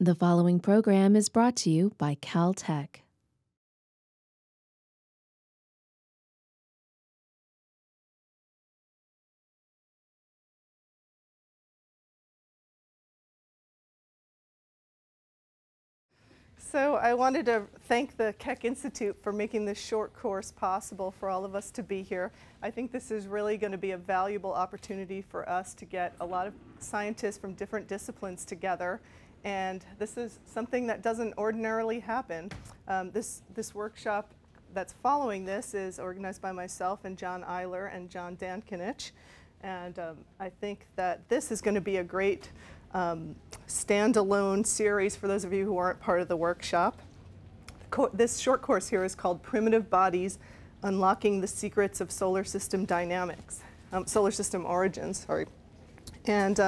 The following program is brought to you by Caltech. So I wanted to thank the Keck Institute for making this short course possible for all of us to be here. I think this is really going to be a valuable opportunity for us to get a lot of scientists from different disciplines together. And this is something that doesn't ordinarily happen. This workshop that's following this is organized by myself and John Eiler and John Dankinich. And I think that this is going to be a great standalone series for those of you who aren't part of the workshop. This short course here is called Primitive Bodies, Unlocking the Secrets of Solar System Dynamics, Solar System Origins, sorry. And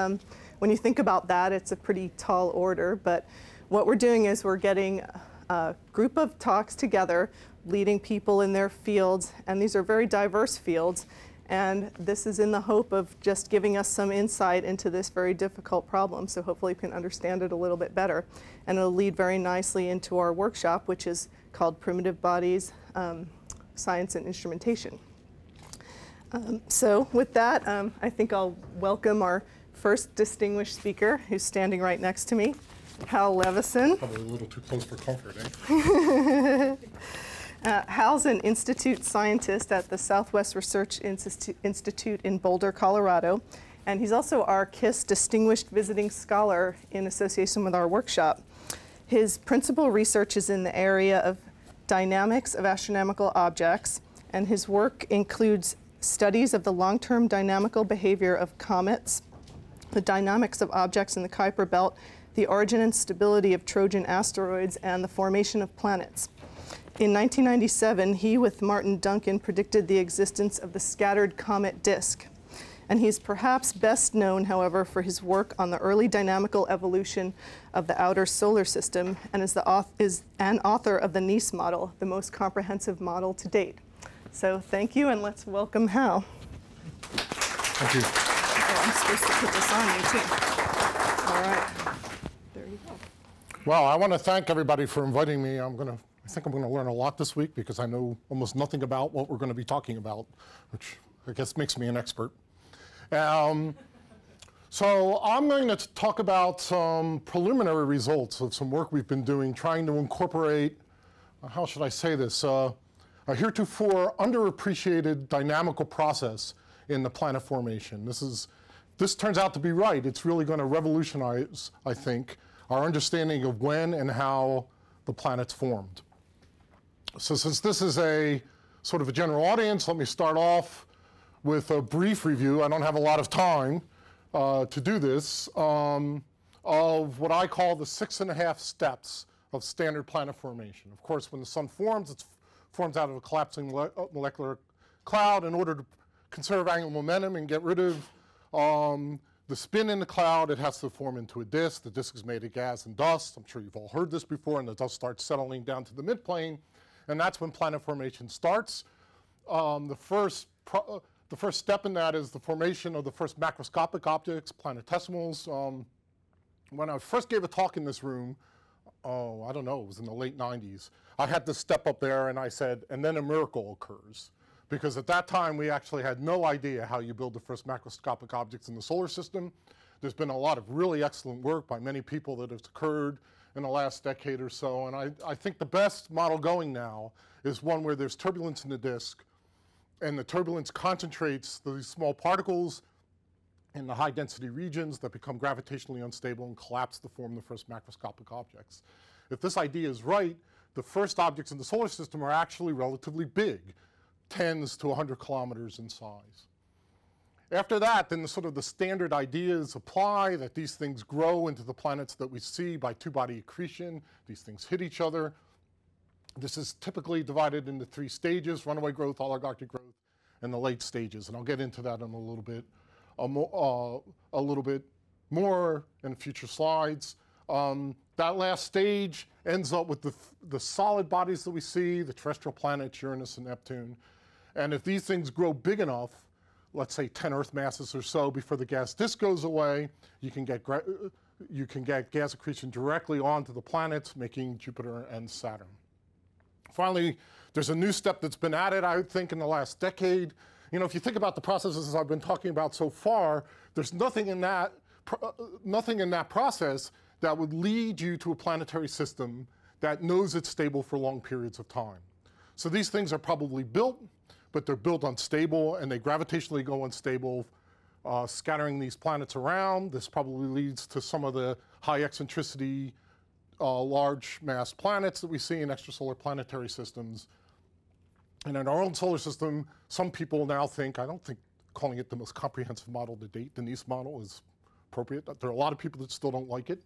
when you think about that, it's a pretty tall order, but what we're doing is we're getting a group of talks together, leading people in their fields, and these are very diverse fields, and this is in the hope of just giving us some insight into this very difficult problem, so hopefully you can understand it a little bit better. And it'll lead very nicely into our workshop, which is called Primitive Bodies, Science and Instrumentation. So with that, I think I'll welcome our first distinguished speaker, who's standing right next to me, Hal Levison. Probably a little too close for comfort, eh? Hal's an institute scientist at the Southwest Research Institute in Boulder, Colorado, and he's also our KISS Distinguished Visiting Scholar in association with our workshop. His principal research is in the area of dynamics of astronomical objects, and his work includes studies of the long-term dynamical behavior of comets, the dynamics of objects in the Kuiper belt, the origin and stability of Trojan asteroids, and the formation of planets. In 1997, he, with Martin Duncan, predicted the existence of the scattered comet disk. And he's perhaps best known, however, for his work on the early dynamical evolution of the outer solar system, and is an author of the Nice model, the most comprehensive model to date. So thank you, and let's welcome Hal. Thank you. I'm supposed to put this on you too. All right, there you go. Well, I want to thank everybody for inviting me. I think I'm going to learn a lot this week because I know almost nothing about what we're going to be talking about, which I guess makes me an expert. So I'm going to talk about some preliminary results of some work we've been doing, trying to incorporate, how should I say this, a heretofore underappreciated dynamical process in the planet formation. This turns out to be right. It's really going to revolutionize, I think, our understanding of when and how the planets formed. So since this is a sort of a general audience, let me start off with a brief review. I don't have a lot of time to do this, of what I call the 6.5 steps of standard planet formation. Of course, when the sun forms, it forms out of a collapsing molecular cloud. In order to conserve angular momentum and get rid of the spin in the cloud, it has to form into a disk. The disk is made of gas and dust. I'm sure you've all heard this before, and the dust starts settling down to the midplane, and that's when planet formation starts. The first step in that is the formation of the first macroscopic objects, planetesimals. When I first gave a talk in this room, oh, I don't know, it was in the late 90s, I had this step up there, and I said, and then a miracle occurs. Because at that time, we actually had no idea how you build the first macroscopic objects in the solar system. There's been a lot of really excellent work by many people that has occurred in the last decade or so, and I think the best model going now is one where there's turbulence in the disk, and the turbulence concentrates these small particles in the high density regions that become gravitationally unstable and collapse to form the first macroscopic objects. If this idea is right, the first objects in the solar system are actually relatively big, tens to 100 kilometers in size. After that, then the standard ideas apply that these things grow into the planets that we see by two-body accretion. These things hit each other. This is typically divided into three stages: runaway growth, oligarchic growth, and the late stages. And I'll get into that in a little bit more in future slides. That last stage ends up with the solid bodies that we see, the terrestrial planets, Uranus and Neptune. And if these things grow big enough, let's say 10 Earth masses or so before the gas disk goes away, you can get you can get gas accretion directly onto the planets, making Jupiter and Saturn. Finally, there's a new step that's been added, I think, in the last decade. You know, if you think about the processes I've been talking about so far, there's nothing in that process that would lead you to a planetary system that knows it's stable for long periods of time. So these things are probably built, but they're built unstable, and they gravitationally go unstable, scattering these planets around. This probably leads to some of the high eccentricity, large mass planets that we see in extrasolar planetary systems. And in our own solar system, some people now think, I don't think calling it the most comprehensive model to date, the Nice model, is appropriate. There are a lot of people that still don't like it.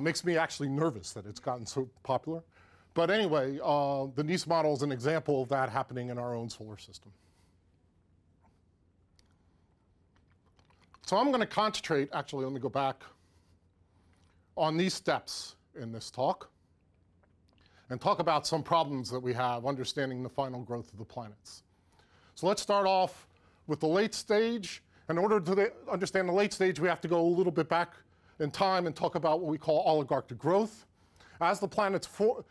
Makes me actually nervous that it's gotten so popular. But anyway, the Nice model is an example of that happening in our own solar system. So I'm going to concentrate, actually, let me go back, on these steps in this talk, and talk about some problems that we have understanding the final growth of the planets. So let's start off with the late stage. In order to understand the late stage, we have to go a little bit back in time and talk about what we call oligarchic growth. As the planets form,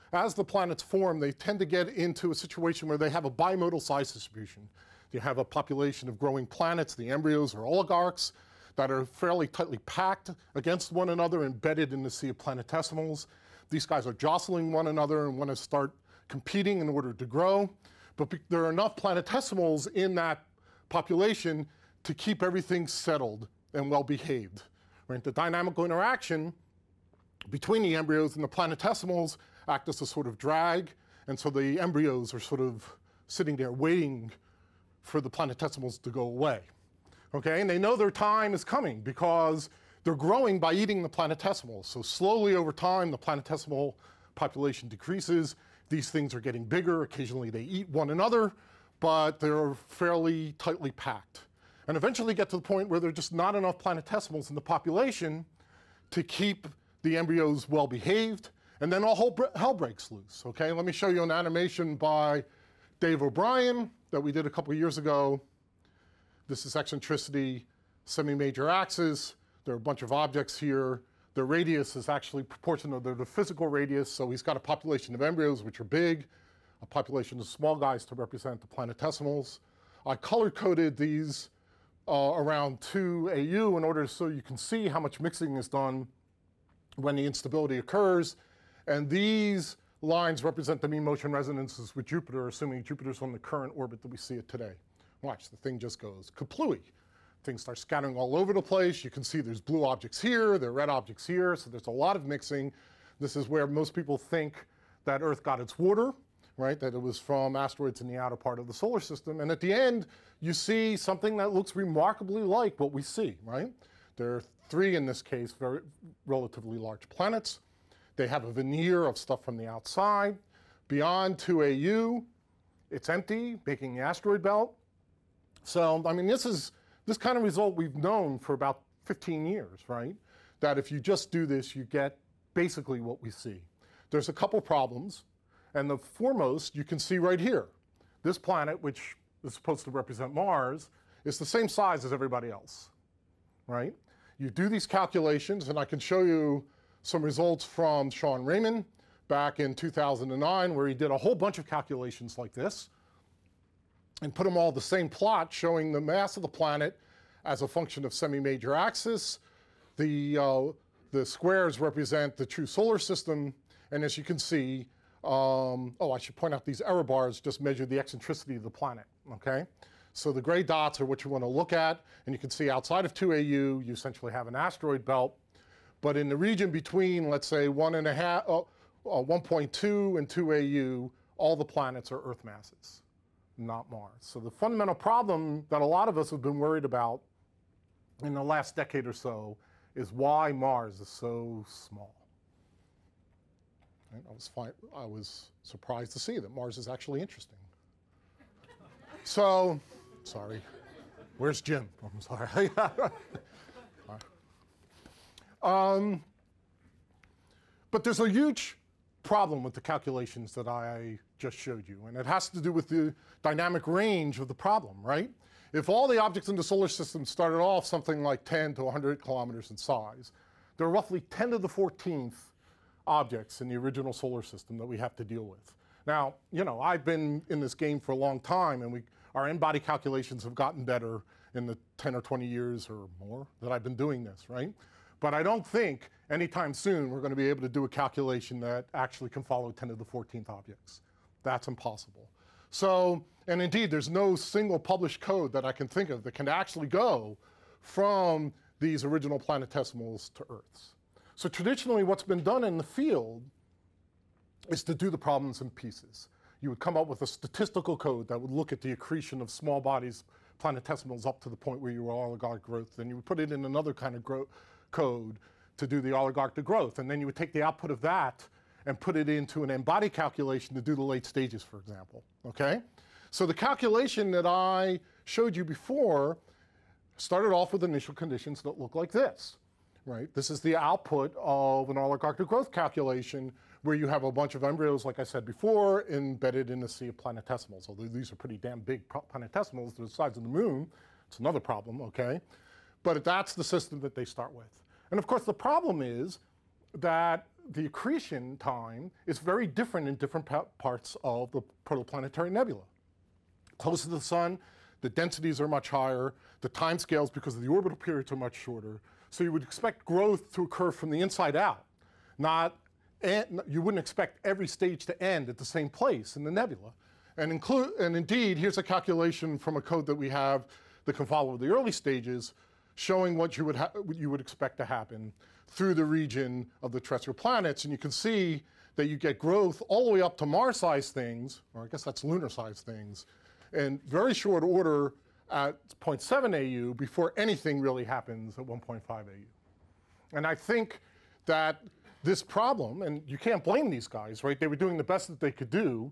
they tend to get into a situation where they have a bimodal size distribution. You have a population of growing planets, the embryos or oligarchs, that are fairly tightly packed against one another, embedded in the sea of planetesimals. These guys are jostling one another and want to start competing in order to grow. But there are enough planetesimals in that population to keep everything settled and well-behaved. Right? The dynamical interaction between the embryos and the planetesimals act as a sort of drag, and so the embryos are sort of sitting there waiting for the planetesimals to go away. Okay, and they know their time is coming because they're growing by eating the planetesimals. So slowly over time, the planetesimal population decreases. These things are getting bigger. Occasionally they eat one another, but they're fairly tightly packed. And eventually get to the point where there are just not enough planetesimals in the population to keep the embryos well behaved, and then all hell breaks loose. Okay, let me show you an animation by Dave O'Brien that we did a couple years ago. This is eccentricity, semi-major axis. There are a bunch of objects here. Their radius is actually proportional to the physical radius. So he's got a population of embryos, which are big, a population of small guys to represent the planetesimals. I color-coded these around 2 AU in order so you can see how much mixing is done when the instability occurs. And these lines represent the mean motion resonances with Jupiter, assuming Jupiter's on the current orbit that we see it today. Watch, the thing just goes kaplooey. Things start scattering all over the place. You can see there's blue objects here, there are red objects here, so there's a lot of mixing. This is where most people think that Earth got its water, right? That it was from asteroids in the outer part of the solar system. And at the end, you see something that looks remarkably like what we see, right? There are 3, in this case, very relatively large planets. They have a veneer of stuff from the outside. Beyond 2AU, it's empty, making the asteroid belt. So, I mean, this kind of result we've known for about 15 years, right? That if you just do this, you get basically what we see. There's a couple problems, and the foremost you can see right here. This planet, which is supposed to represent Mars, is the same size as everybody else, right? You do these calculations, and I can show you some results from Sean Raymond back in 2009, where he did a whole bunch of calculations like this and put them all the same plot, showing the mass of the planet as a function of semi-major axis. The squares represent the true solar system. And as you can see, oh, I should point out these error bars just measure the eccentricity of the planet, okay? So the gray dots are what you want to look at. And you can see outside of 2AU, you essentially have an asteroid belt. But in the region between, let's say, 1.2 and 2 AU, all the planets are Earth masses, not Mars. So the fundamental problem that a lot of us have been worried about in the last decade or so is why Mars is so small. Right? I was surprised to see that Mars is actually interesting. So, sorry. Where's Jim? I'm sorry. But there's a huge problem with the calculations that I just showed you, and it has to do with the dynamic range of the problem, right? If all the objects in the solar system started off something like 10 to 100 kilometers in size, There are roughly 10 to the 14th objects in the original solar system that we have to deal with. Now, you know, I've been in this game for a long time, and our n-body calculations have gotten better in the 10 or 20 years or more that I've been doing this, right? But I don't think anytime soon we're going to be able to do a calculation that actually can follow 10 to the 14th objects. That's impossible. So, and indeed, there's no single published code that I can think of that can actually go from these original planetesimals to Earth's. So traditionally, what's been done in the field is to do the problems in pieces. You would come up with a statistical code that would look at the accretion of small bodies, planetesimals, up to the point where you were oligarch growth. Then you would put it in another kind of code to do the oligarch to growth. And then you would take the output of that and put it into an n-body calculation to do the late stages, for example. Okay? So the calculation that I showed you before started off with initial conditions that look like this, right? This is the output of an oligarch to growth calculation where you have a bunch of embryos, like I said before, embedded in a sea of planetesimals. Although these are pretty damn big planetesimals, they're the size of the moon. It's another problem, okay? But that's the system that they start with. And of course, the problem is that the accretion time is very different in different parts of the protoplanetary nebula. Close to the sun, the densities are much higher. The time scales, because of the orbital periods, are much shorter. So you would expect growth to occur from the inside out, not and you wouldn't expect every stage to end at the same place in the nebula. And indeed, here's a calculation from a code that we have that can follow the early stages, showing what you would expect to happen through the region of the terrestrial planets. And you can see that you get growth all the way up to Mars-sized things, or I guess that's lunar-sized things, in very short order at 0.7 AU before anything really happens at 1.5 AU. And I think that this problem, and you can't blame these guys, right? They were doing the best that they could do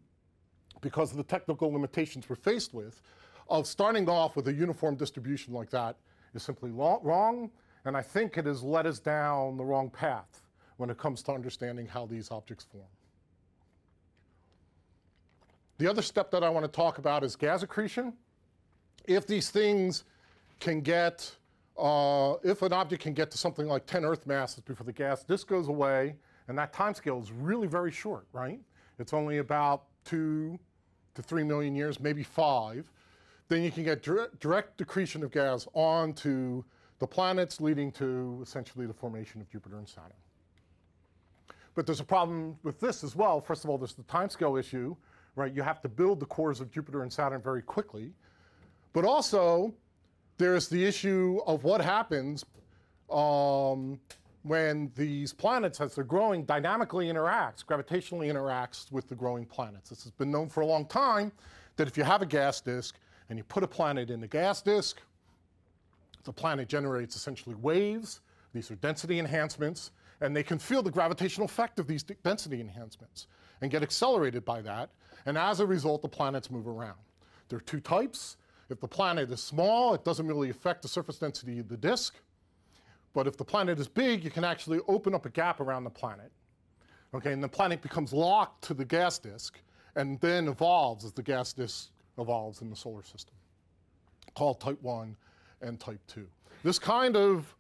because of the technical limitations we're faced with, of starting off with a uniform distribution like that is simply wrong, and I think it has led us down the wrong path when it comes to understanding how these objects form. The other step that I want to talk about is gas accretion. If these things can get if an object can get to something like 10 Earth masses before the gas disk goes away, and that time scale is really very short, right? It's only about 2 to 3 million years, maybe 5. Then you can get direct accretion of gas onto the planets, leading to essentially the formation of Jupiter and Saturn. But there's a problem with this as well. First of all, there's the time scale issue, right? You have to build the cores of Jupiter and Saturn very quickly, but also there's the issue of what happens when these planets, as they're growing, dynamically interacts, gravitationally interacts with the growing planets. This has been known for a long time, that if you have a gas disk and you put a planet in the gas disk, the planet generates essentially waves. These are density enhancements, and they can feel the gravitational effect of these density enhancements and get accelerated by that. And as a result, the planets move around. There are two types. If the planet is small, it doesn't really affect the surface density of the disk. But if the planet is big, you can actually open up a gap around the planet. Okay, and the planet becomes locked to the gas disk and then evolves as the gas disk evolves in the solar system, called type 1 and type 2. This kind of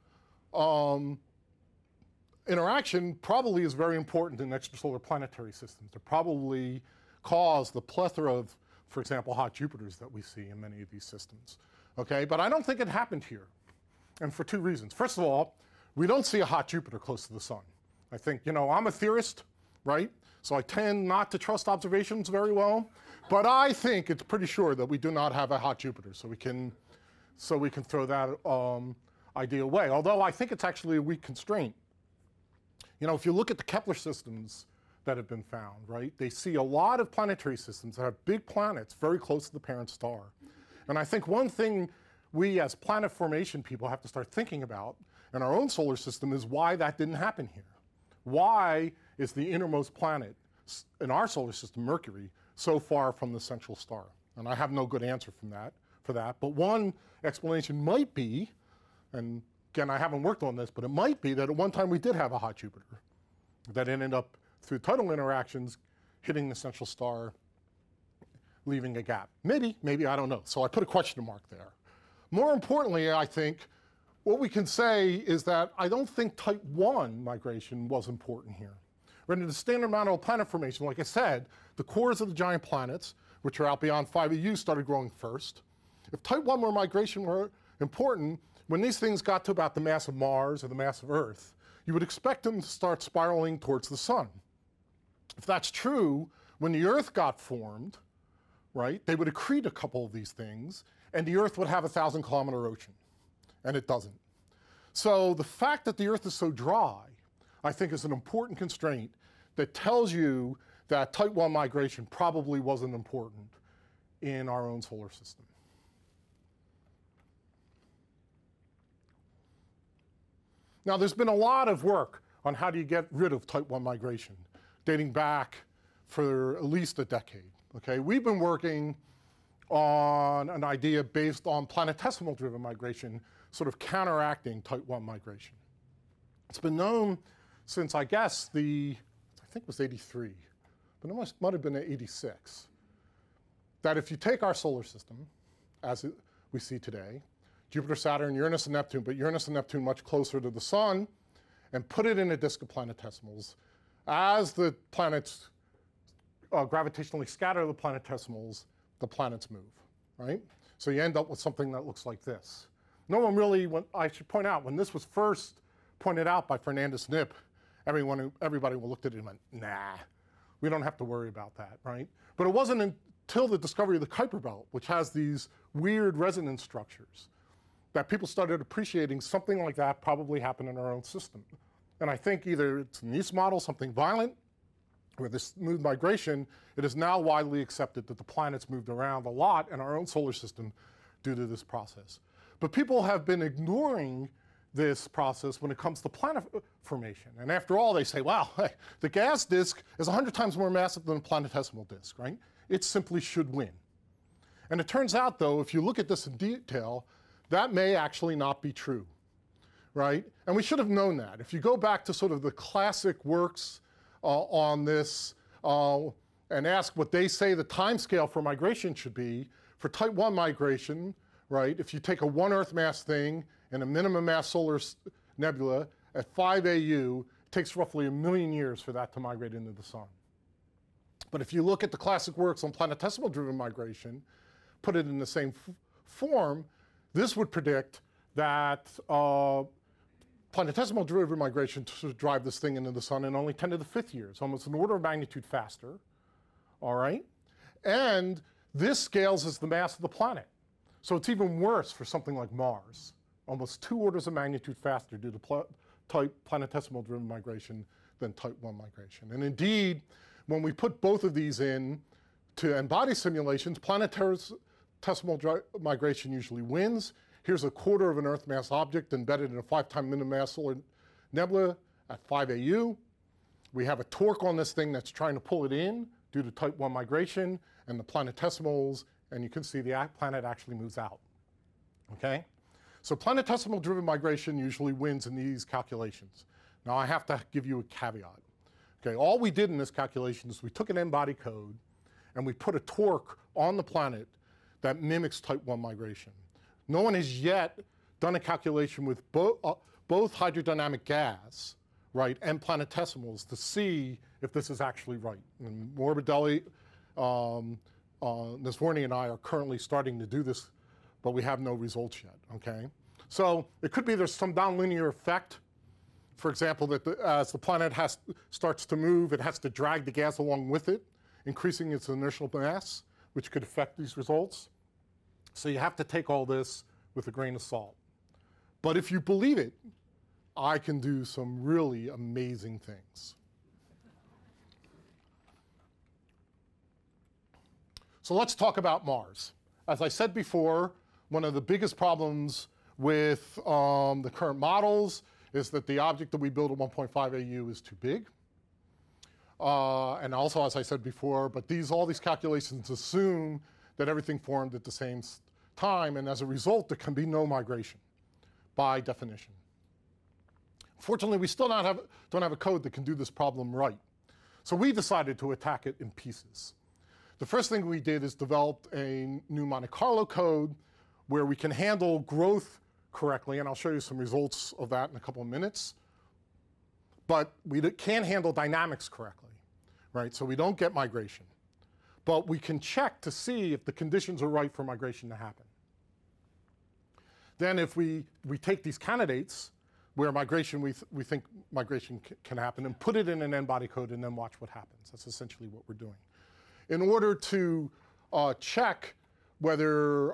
interaction probably is very important in extrasolar planetary systems. It probably caused the plethora of, for example, hot Jupiters that we see in many of these systems. Okay, but I don't think it happened here, and for two reasons. First of all, we don't see a hot Jupiter close to the sun. I think, you know, I'm a theorist, right? So I tend not to trust observations very well, but I think it's pretty sure that we do not have a hot Jupiter, so we can throw that idea away. Although I think it's actually a weak constraint. You know, if you look at the Kepler systems that have been found, right? They see a lot of planetary systems that have big planets very close to the parent star. And I think one thing we as planet formation people have to start thinking about in our own solar system is why that didn't happen here. Why is the innermost planet in our solar system, Mercury, so far from the central star? And I have no good answer for that. But one explanation might be, and again, I haven't worked on this, but it might be that at one time we did have a hot Jupiter that ended up, through tidal interactions, hitting the central star, leaving a gap. Maybe, I don't know. So I put a question mark there. More importantly, I think, What we can say is that I don't think type 1 migration was important here. Right, in the standard model of planet formation, like I said, the cores of the giant planets, which are out beyond 5 AU, started growing first. If type 1 migration were important, when these things got to about the mass of Mars or the mass of Earth, you would expect them to start spiraling towards the sun. If that's true, when the Earth got formed, right, they would accrete a couple of these things, and the Earth would have a 1,000-kilometer ocean, and it doesn't. So the fact that the Earth is so dry, I think, is an important constraint that tells you that type 1 migration probably wasn't important in our own solar system. Now, there's been a lot of work on how do you get rid of type 1 migration, dating back for at least a decade. Okay? We've been working on an idea based on planetesimal-driven migration, sort of counteracting type 1 migration. It's been known since, I guess, I think it was 83, but it might have been 86, that if you take our solar system, as we see today, Jupiter, Saturn, Uranus, and Neptune, but Uranus and Neptune much closer to the sun, and put it in a disk of planetesimals. As the planets gravitationally scatter the planetesimals, the planets move, right? So you end up with something that looks like this. No one really, I should point out, when this was first pointed out by Fernandez-Nipp, everybody looked at it and went, nah, we don't have to worry about that, right? But it wasn't until the discovery of the Kuiper belt, which has these weird resonance structures, that people started appreciating something like that probably happened in our own system. And I think either it's a Nice model, something violent, or this smooth migration, it is now widely accepted that the planets moved around a lot in our own solar system due to this process. But people have been ignoring this process when it comes to planet formation. And after all, they say, wow, hey, the gas disk is 100 times more massive than the planetesimal disk, right? It simply should win. And it turns out, though, if you look at this in detail, that may actually not be true, right? And we should have known that. If you go back to sort of the classic works on this and ask what they say the time scale for migration should be, for type 1 migration, right, if you take a one Earth mass thing and a minimum mass solar nebula at 5 AU, it takes roughly 1 million years for that to migrate into the sun. But if you look at the classic works on planetesimal-driven migration, put it in the same form, this would predict that planetesimal-driven migration should drive this thing into the sun in only 10 to the fifth years, almost an order of magnitude faster, all right? And this scales as the mass of the planet. So it's even worse for something like Mars, almost 2 orders of magnitude faster due to planetesimal-driven migration than type 1 migration. And indeed, when we put both of these in to embody simulations, planetesimal migration usually wins. Here's a quarter of an Earth mass object embedded in a 5-time minimum mass solar nebula at 5 AU. We have a torque on this thing that's trying to pull it in due to type 1 migration and the planetesimals, and you can see the planet actually moves out. Okay? So planetesimal-driven migration usually wins in these calculations. Now, I have to give you a caveat. Okay, all we did in this calculation is we took an n-body code and we put a torque on the planet that mimics type 1 migration. No one has yet done a calculation with both hydrodynamic gas, right, and planetesimals to see if this is actually right. And Morbidelli, Nesvorný and I are currently starting to do this, but we have no results yet, okay? So it could be there's some nonlinear effect. For example, that as the planet starts to move, it has to drag the gas along with it, increasing its inertial mass, which could affect these results. So you have to take all this with a grain of salt. But if you believe it, I can do some really amazing things. So let's talk about Mars. As I said before, one of the biggest problems with the current models is that the object that we build at 1.5 AU is too big. And also, as I said before, but all these calculations assume that everything formed at the same time, and as a result, there can be no migration by definition. Fortunately, we still don't have a code that can do this problem right. So we decided to attack it in pieces. The first thing we did is developed a new Monte Carlo code where we can handle growth correctly, and I'll show you some results of that in a couple of minutes. But we can't handle dynamics correctly, right? So we don't get migration. But we can check to see if the conditions are right for migration to happen. Then if we take these candidates where migration, we think migration can happen, and put it in an n-body code and then watch what happens. That's essentially what we're doing. In order to check whether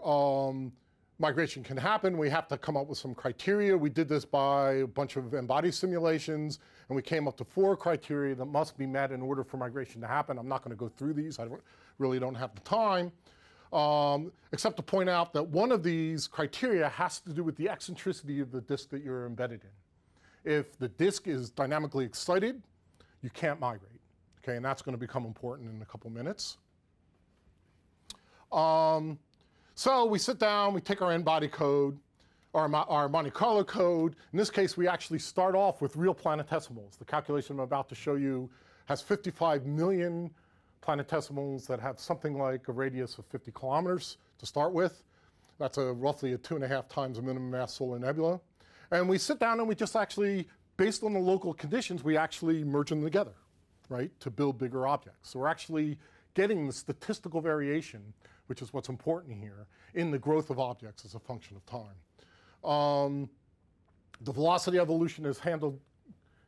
migration can happen, we have to come up with some criteria. We did this by a bunch of n-body simulations, and we came up to 4 criteria that must be met in order for migration to happen. I'm not going to go through these. I really don't have the time, except to point out that one of these criteria has to do with the eccentricity of the disk that you're embedded in. If the disk is dynamically excited, you can't migrate. Okay, and that's going to become important in a couple minutes. So we sit down, we take our n-body code, our Monte Carlo code. In this case, we actually start off with real planetesimals. The calculation I'm about to show you has 55 million planetesimals that have something like a radius of 50 kilometers to start with. That's roughly a 2.5 times the minimum mass solar nebula. And we sit down and we just actually, based on the local conditions, we actually merge them together, right, to build bigger objects. So we're actually getting the statistical variation, which is what's important here, in the growth of objects as a function of time. The velocity evolution is handled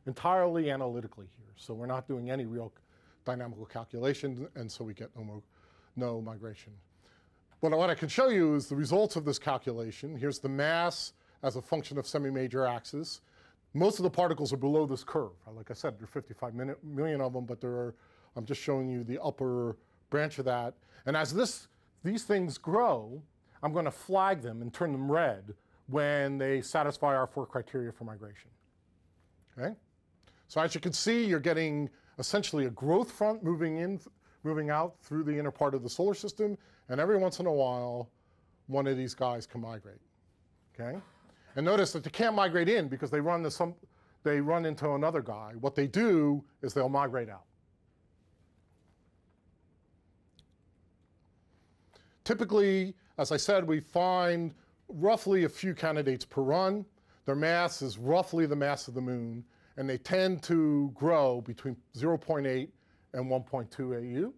entirely analytically here. So we're not doing any real dynamical calculations, and so we get no migration. But what I can show you is the results of this calculation. Here's the mass as a function of semi-major axis. Most of the particles are below this curve. Like I said, there are 55 million of them, but there are, I'm just showing you the upper branch of that. And as these things grow, I'm going to flag them and turn them red when they satisfy our 4 criteria for migration. Okay? So as you can see, you're getting essentially a growth front moving out through the inner part of the solar system, and every once in a while, one of these guys can migrate. Okay? And notice that they can't migrate in because they run into another guy. What they do is they'll migrate out. Typically, as I said, we find roughly a few candidates per run. Their mass is roughly the mass of the moon, and they tend to grow between 0.8 and 1.2 AU.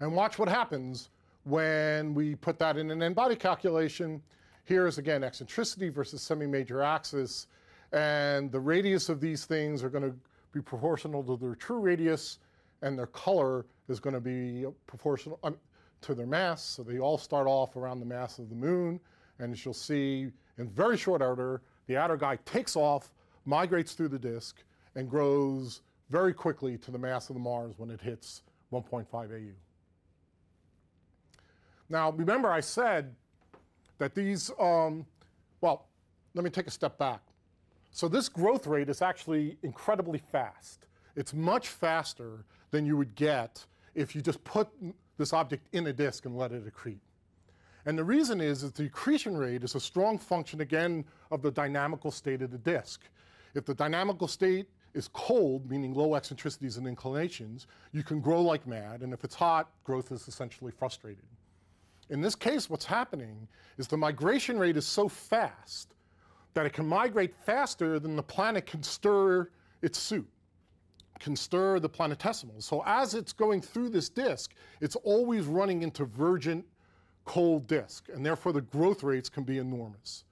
And watch what happens when we put that in an n-body calculation. Here is, again, eccentricity versus semi-major axis, and the radius of these things are going to be proportional to their true radius, and their color is going to be proportional to their mass. So they all start off around the mass of the moon. And as you'll see, in very short order, the outer guy takes off, migrates through the disk, and grows very quickly to the mass of the Mars when it hits 1.5 AU. Now, remember I said that these, well, let me take a step back. So this growth rate is actually incredibly fast. It's much faster than you would get if you just put this object in a disk and let it accrete. And the reason is that the accretion rate is a strong function, again, of the dynamical state of the disk. If the dynamical state is cold, meaning low eccentricities and inclinations, you can grow like mad. And if it's hot, growth is essentially frustrated. In this case, what's happening is the migration rate is so fast that it can migrate faster than the planet can stir its soup, can stir the planetesimals. So as it's going through this disk, it's always running into virgin cold disk, and therefore the growth rates can be enormous.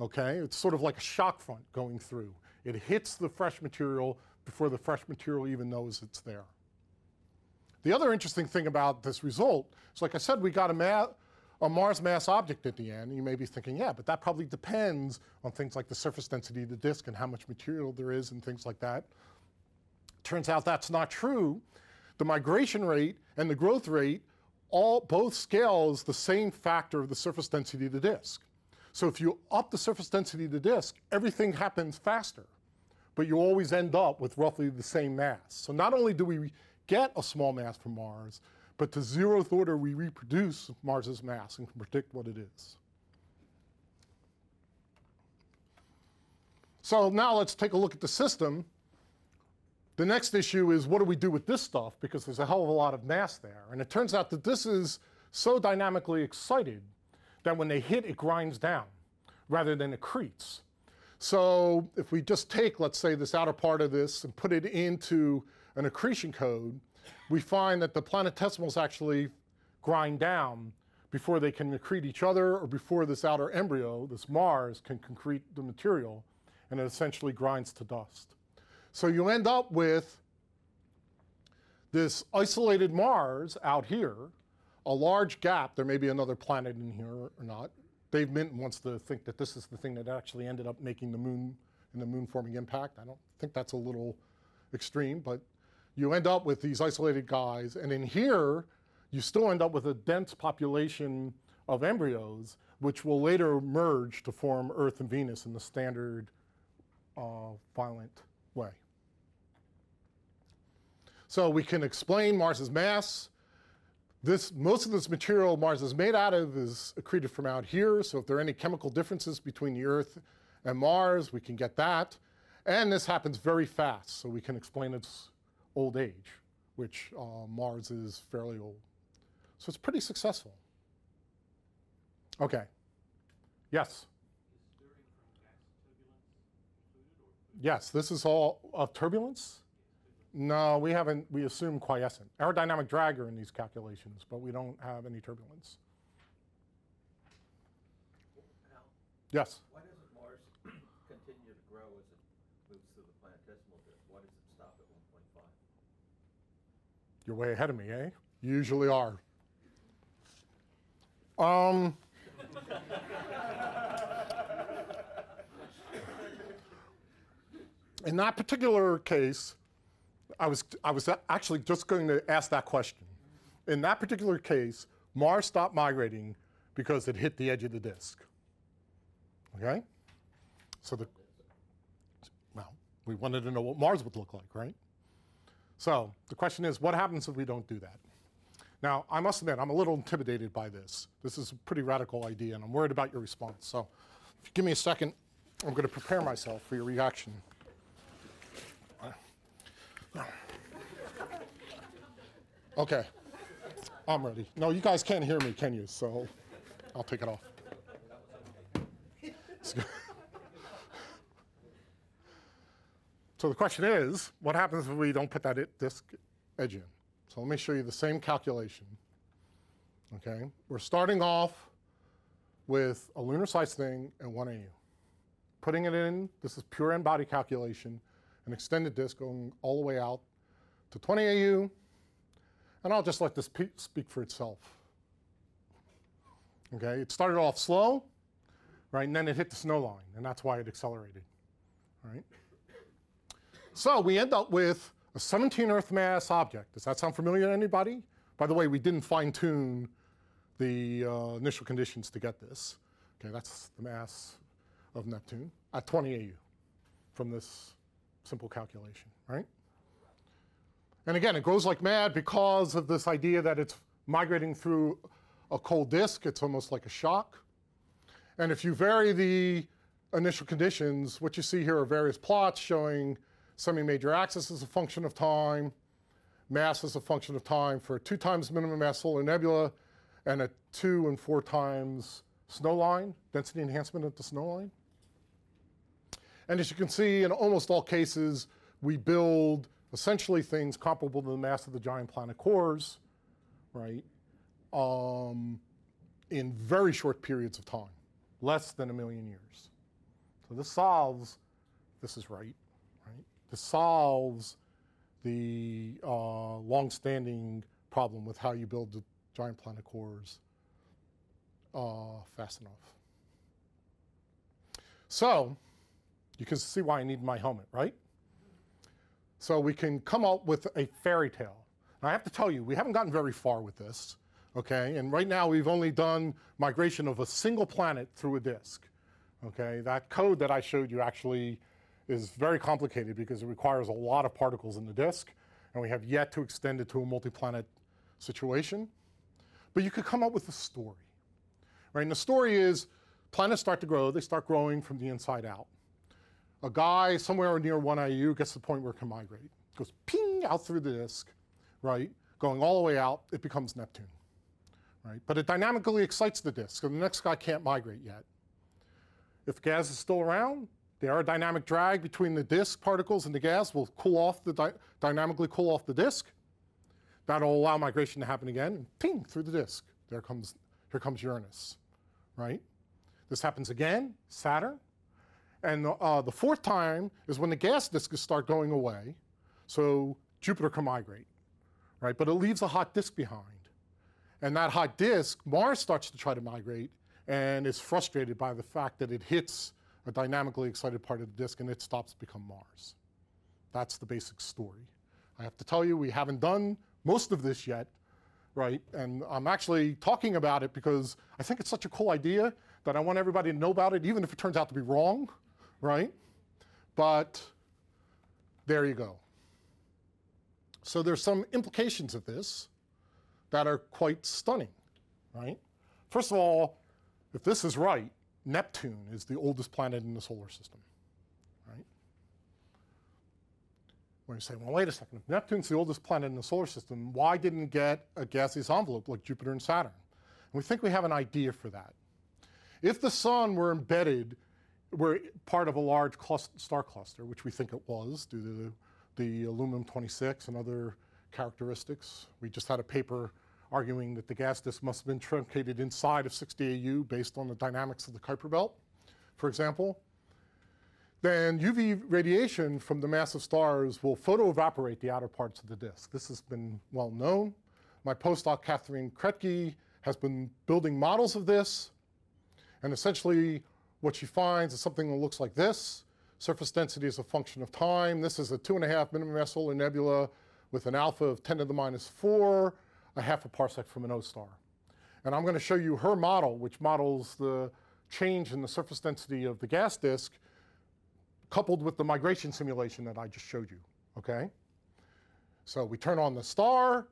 Okay? It's sort of like a shock front going through. It hits the fresh material before the fresh material even knows it's there. The other interesting thing about this result is, like I said, we got a Mars mass object at the end. You may be thinking, yeah, but that probably depends on things like the surface density of the disk and how much material there is and things like that. Turns out that's not true. The migration rate and the growth rate both scales the same factor of the surface density of the disk. So if you up the surface density of the disk, everything happens faster, but you always end up with roughly the same mass. So not only do we get a small mass from Mars, but to zeroth order we reproduce Mars's mass and can predict what it is. So now let's take a look at the system. The next issue is, what do we do with this stuff? Because there's a hell of a lot of mass there. And it turns out that this is so dynamically excited that when they hit, it grinds down rather than accretes. So if we just take, let's say, this outer part of this and put it into an accretion code, we find that the planetesimals actually grind down before they can accrete each other, or before this outer embryo, this Mars, can concrete the material, and it essentially grinds to dust. So you end up with this isolated Mars out here, a large gap. There may be another planet in here or not. Dave Minton wants to think that this is the thing that actually ended up making the moon and the moon-forming impact. I don't think that's a little extreme, but you end up with these isolated guys. And in here, you still end up with a dense population of embryos, which will later merge to form Earth and Venus in the standard violent way. So we can explain Mars's mass. Most of this material Mars is made out of is accreted from out here. So if there are any chemical differences between the Earth and Mars, we can get that. And this happens very fast. So we can explain its old age, which Mars is fairly old. So it's pretty successful. OK. Yes? Yes, this is all of turbulence. No, we haven't. We assume quiescent. Aerodynamic drag are in these calculations, but we don't have any turbulence. Now, yes? Why doesn't Mars continue to grow as it moves through the planetesimal disk? Why does it stop at 1.5? You're way ahead of me, eh? You usually are. In that particular case, I was actually just going to ask that question. In that particular case, Mars stopped migrating because it hit the edge of the disk. OK? So well, we wanted to know what Mars would look like, right? So the question is, what happens if we don't do that? Now, I must admit, I'm a little intimidated by this. This is a pretty radical idea, and I'm worried about your response. So if you give me a second, I'm going to prepare myself for your reaction. OK, I'm ready. No, you guys can't hear me, can you? So I'll take it off. So the question is, what happens if we don't put that disk edge in? So let me show you the same calculation. OK, we're starting off with a lunar size thing and 1AU. Putting it in, this is pure n-body calculation, an extended disk going all the way out to 20AU. And I'll just let this speak for itself. Okay, it started off slow, right? And then it hit the snow line, and that's why it accelerated, right? So we end up with a 17 Earth mass object. Does that sound familiar to anybody? By the way, we didn't fine tune the initial conditions to get this. Okay, that's the mass of Neptune at 20 AU from this simple calculation, right? And again, it grows like mad because of this idea that it's migrating through a cold disk. It's almost like a shock. And if you vary the initial conditions, what you see here are various plots showing semi-major axis as a function of time, mass as a function of time for a 2 times minimum mass solar nebula, and a 2 and 4 times snow line, density enhancement at the snow line. And as you can see, in almost all cases, we build essentially things comparable to the mass of the giant planet cores, right, in very short periods of time, less than 1 million years. So this solves, this is right? This solves the long-standing problem with how you build the giant planet cores fast enough. So you can see why I need my helmet, right? So we can come up with a fairy tale. And I have to tell you, we haven't gotten very far with this, okay? And right now, we've only done migration of a single planet through a disk, okay? That code that I showed you actually is very complicated because it requires a lot of particles in the disk, and we have yet to extend it to a multi-planet situation. But you could come up with a story, right? And the story is planets start to grow. They start growing from the inside out. A guy somewhere near 1AU gets to the point where it can migrate. Goes ping out through the disk, right? Going all the way out, it becomes Neptune, right? But it dynamically excites the disk, so the next guy can't migrate yet. If gas is still around, the aerodynamic drag between the disk particles and the gas will cool off the dynamically cool off the disk. That'll allow migration to happen again, and ping, through the disk. Here comes Uranus, right? This happens again, Saturn. And the fourth time is when the gas disks start going away, so Jupiter can migrate, right? But it leaves a hot disk behind. And that hot disk, Mars starts to try to migrate and is frustrated by the fact that it hits a dynamically excited part of the disk and it stops to become Mars. That's the basic story. I have to tell you, we haven't done most of this yet, right? And I'm actually talking about it because I think it's such a cool idea that I want everybody to know about it, even if it turns out to be wrong, right? But there you go. So there's some implications of this that are quite stunning, right? First of all, if this is right, Neptune is the oldest planet in the solar system, right? When you say, well, wait a second, if Neptune's the oldest planet in the solar system, why didn't it get a gaseous envelope like Jupiter and Saturn? And we think we have an idea for that. If the sun were part of a large star cluster, which we think it was due to the aluminum-26 and other characteristics. We just had a paper arguing that the gas disk must have been truncated inside of 60 AU based on the dynamics of the Kuiper belt, for example. Then UV radiation from the massive stars will photoevaporate the outer parts of the disk. This has been well known. My postdoc, Catherine Kretke, has been building models of this. And essentially, what she finds is something that looks like this. Surface density is a function of time. This is a 2.5 minimum mass solar nebula with an alpha of 10⁻⁴, a half a parsec from an O star. And I'm going to show you her model, which models the change in the surface density of the gas disk, coupled with the migration simulation that I just showed you, okay? So we turn on the star,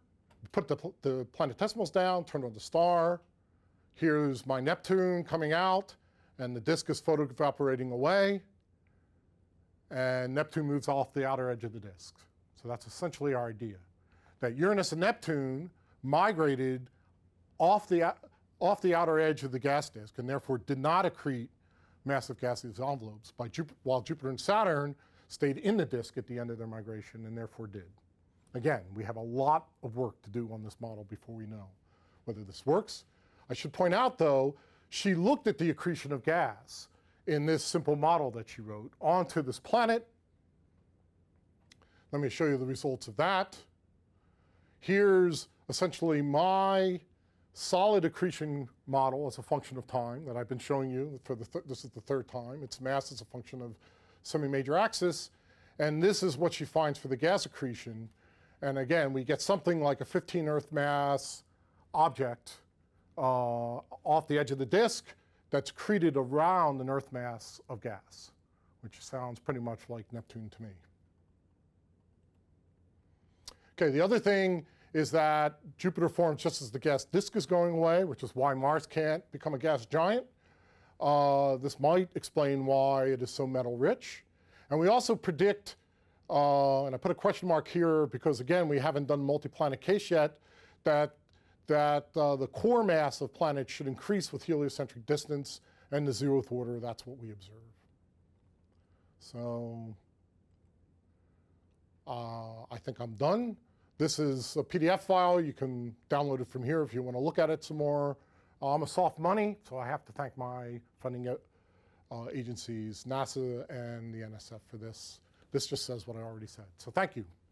put the planetesimals down, turn on the star. Here's my Neptune coming out, and the disk is photoevaporating away, and Neptune moves off the outer edge of the disk. So that's essentially our idea, that Uranus and Neptune migrated off the outer edge of the gas disk and therefore did not accrete massive gaseous envelopes, while Jupiter and Saturn stayed in the disk at the end of their migration and therefore did. Again, we have a lot of work to do on this model before we know whether this works. I should point out, though, she looked at the accretion of gas in this simple model that she wrote onto this planet. Let me show you the results of that. Here's essentially my solid accretion model as a function of time that I've been showing you. This is the third time. Its mass is a function of semi-major axis. And this is what she finds for the gas accretion. And again, we get something like a 15 Earth mass object off the edge of the disk that's accreted around an Earth mass of gas, which sounds pretty much like Neptune to me. Okay, the other thing is that Jupiter forms just as the gas disk is going away, which is why Mars can't become a gas giant. This might explain why it is so metal rich. And we also predict, and I put a question mark here because, again, we haven't done multi-planet case yet, that the core mass of planets should increase with heliocentric distance and the zeroth order. That's what we observe. So I think I'm done. This is a PDF file. You can download it from here if you want to look at it some more. I'm a soft money, so I have to thank my funding agencies, NASA and the NSF, for this. This just says what I already said. So thank you.